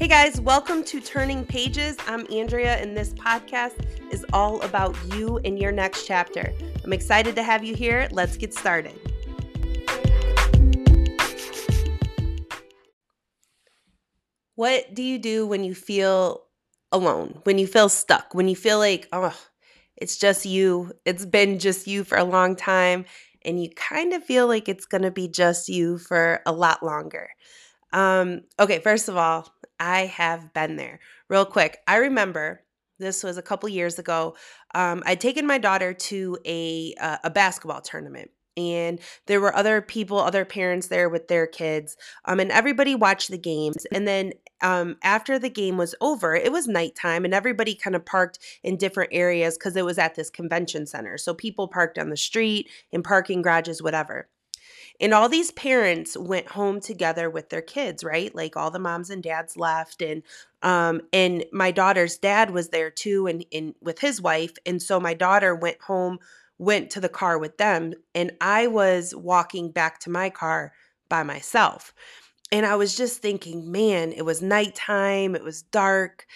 Hey guys, welcome to Turning Pages. I'm Andrea, and this podcast is all about you and your next chapter. I'm excited to have you here. Let's get started. What do you do when you feel alone, when you feel stuck, when you feel like, oh, it's just you, it's been just you for a long time, and you kind of feel like it's going to be just you for a lot longer? Okay, first of all, I have been there. Real quick, I remember this was a couple years ago. I'd taken my daughter to a basketball tournament, and there were other people, other parents there with their kids, and everybody watched the games. And then after the game was over, it was nighttime, and everybody kind of parked in different areas because it was at this convention center. So people parked on the street, in parking garages, whatever. And all these parents went home together with their kids, right? Like all the moms and dads left, and my daughter's dad was there too, and with his wife. And so my daughter went home, went to the car with them, and I was walking back to my car by myself. And I was just thinking, man, it was nighttime, it was dark.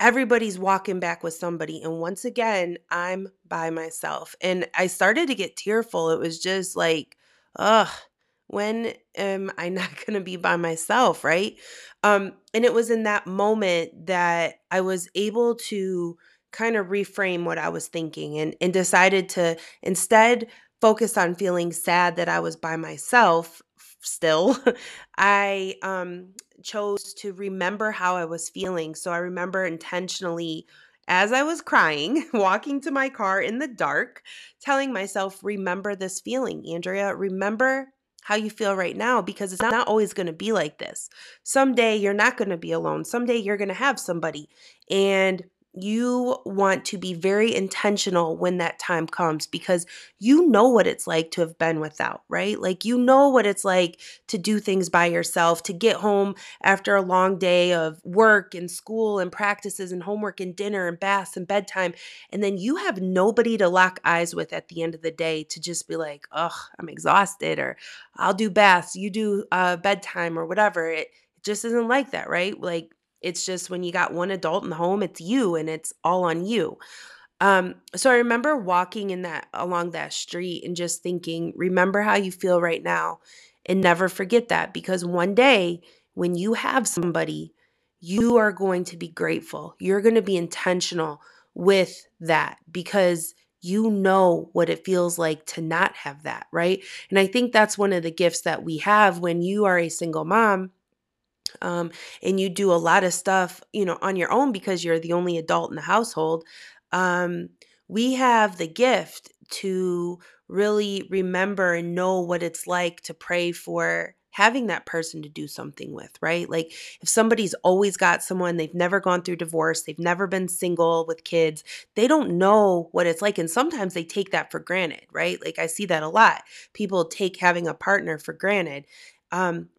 Everybody's walking back with somebody. And once again, I'm by myself. And I started to get tearful. It was just like, ugh, when am I not going to be by myself, right? And it was in that moment that I was able to kind of reframe what I was thinking and decided to instead focus on feeling sad that I was by myself still. I chose to remember how I was feeling. So I remember intentionally, as I was crying, walking to my car in the dark, telling myself, remember this feeling, Andrea, remember how you feel right now, because it's not always going to be like this. Someday you're not going to be alone. Someday you're going to have somebody. And you want to be very intentional when that time comes, because you know what it's like to have been without, right? Like, you know what it's like to do things by yourself, to get home after a long day of work and school and practices and homework and dinner and baths and bedtime. And then you have nobody to lock eyes with at the end of the day to just be like, oh, I'm exhausted, or I'll do baths, you do bedtime or whatever. It just isn't like that, right? Like, it's just when you got one adult in the home, it's you, and it's all on you. So I remember walking along that street and just thinking, remember how you feel right now, and never forget that, because one day when you have somebody, you are going to be grateful. You're going to be intentional with that, because you know what it feels like to not have that, right? And I think that's one of the gifts that we have when you are a single mom. And you do a lot of stuff, on your own, because you're the only adult in the household. We have the gift to really remember and know what it's like to pray for having that person to do something with, right? Like, if somebody's always got someone, they've never gone through divorce, they've never been single with kids, they don't know what it's like. And sometimes they take that for granted, right? Like, I see that a lot. People take having a partner for granted.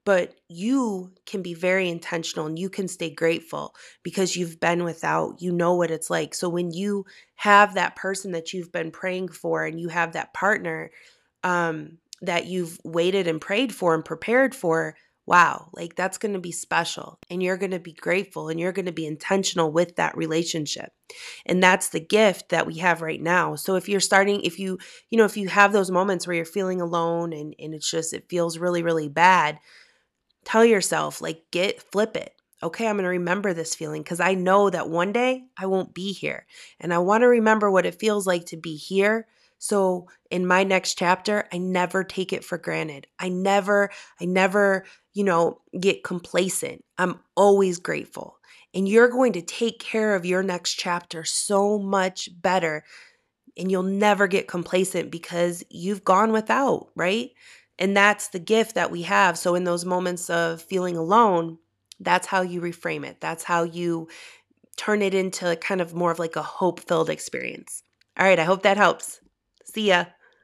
But you can be very intentional, and you can stay grateful because you've been without, you know what it's like. So when you have that person that you've been praying for, and you have that partner, that you've waited and prayed for and prepared for, wow, like, that's going to be special, and you're going to be grateful, and you're going to be intentional with that relationship. And that's the gift that we have right now. So if you're starting, if you have those moments where you're feeling alone and it's just, it feels really, really bad, tell yourself, like, flip it. Okay, I'm going to remember this feeling, because I know that one day I won't be here, and I want to remember what it feels like to be here. So in my next chapter, I never take it for granted. I never, get complacent. I'm always grateful. And you're going to take care of your next chapter so much better. And you'll never get complacent, because you've gone without, right? And that's the gift that we have. So in those moments of feeling alone, that's how you reframe it. That's how you turn it into kind of more of like a hope-filled experience. All right, I hope that helps. See ya.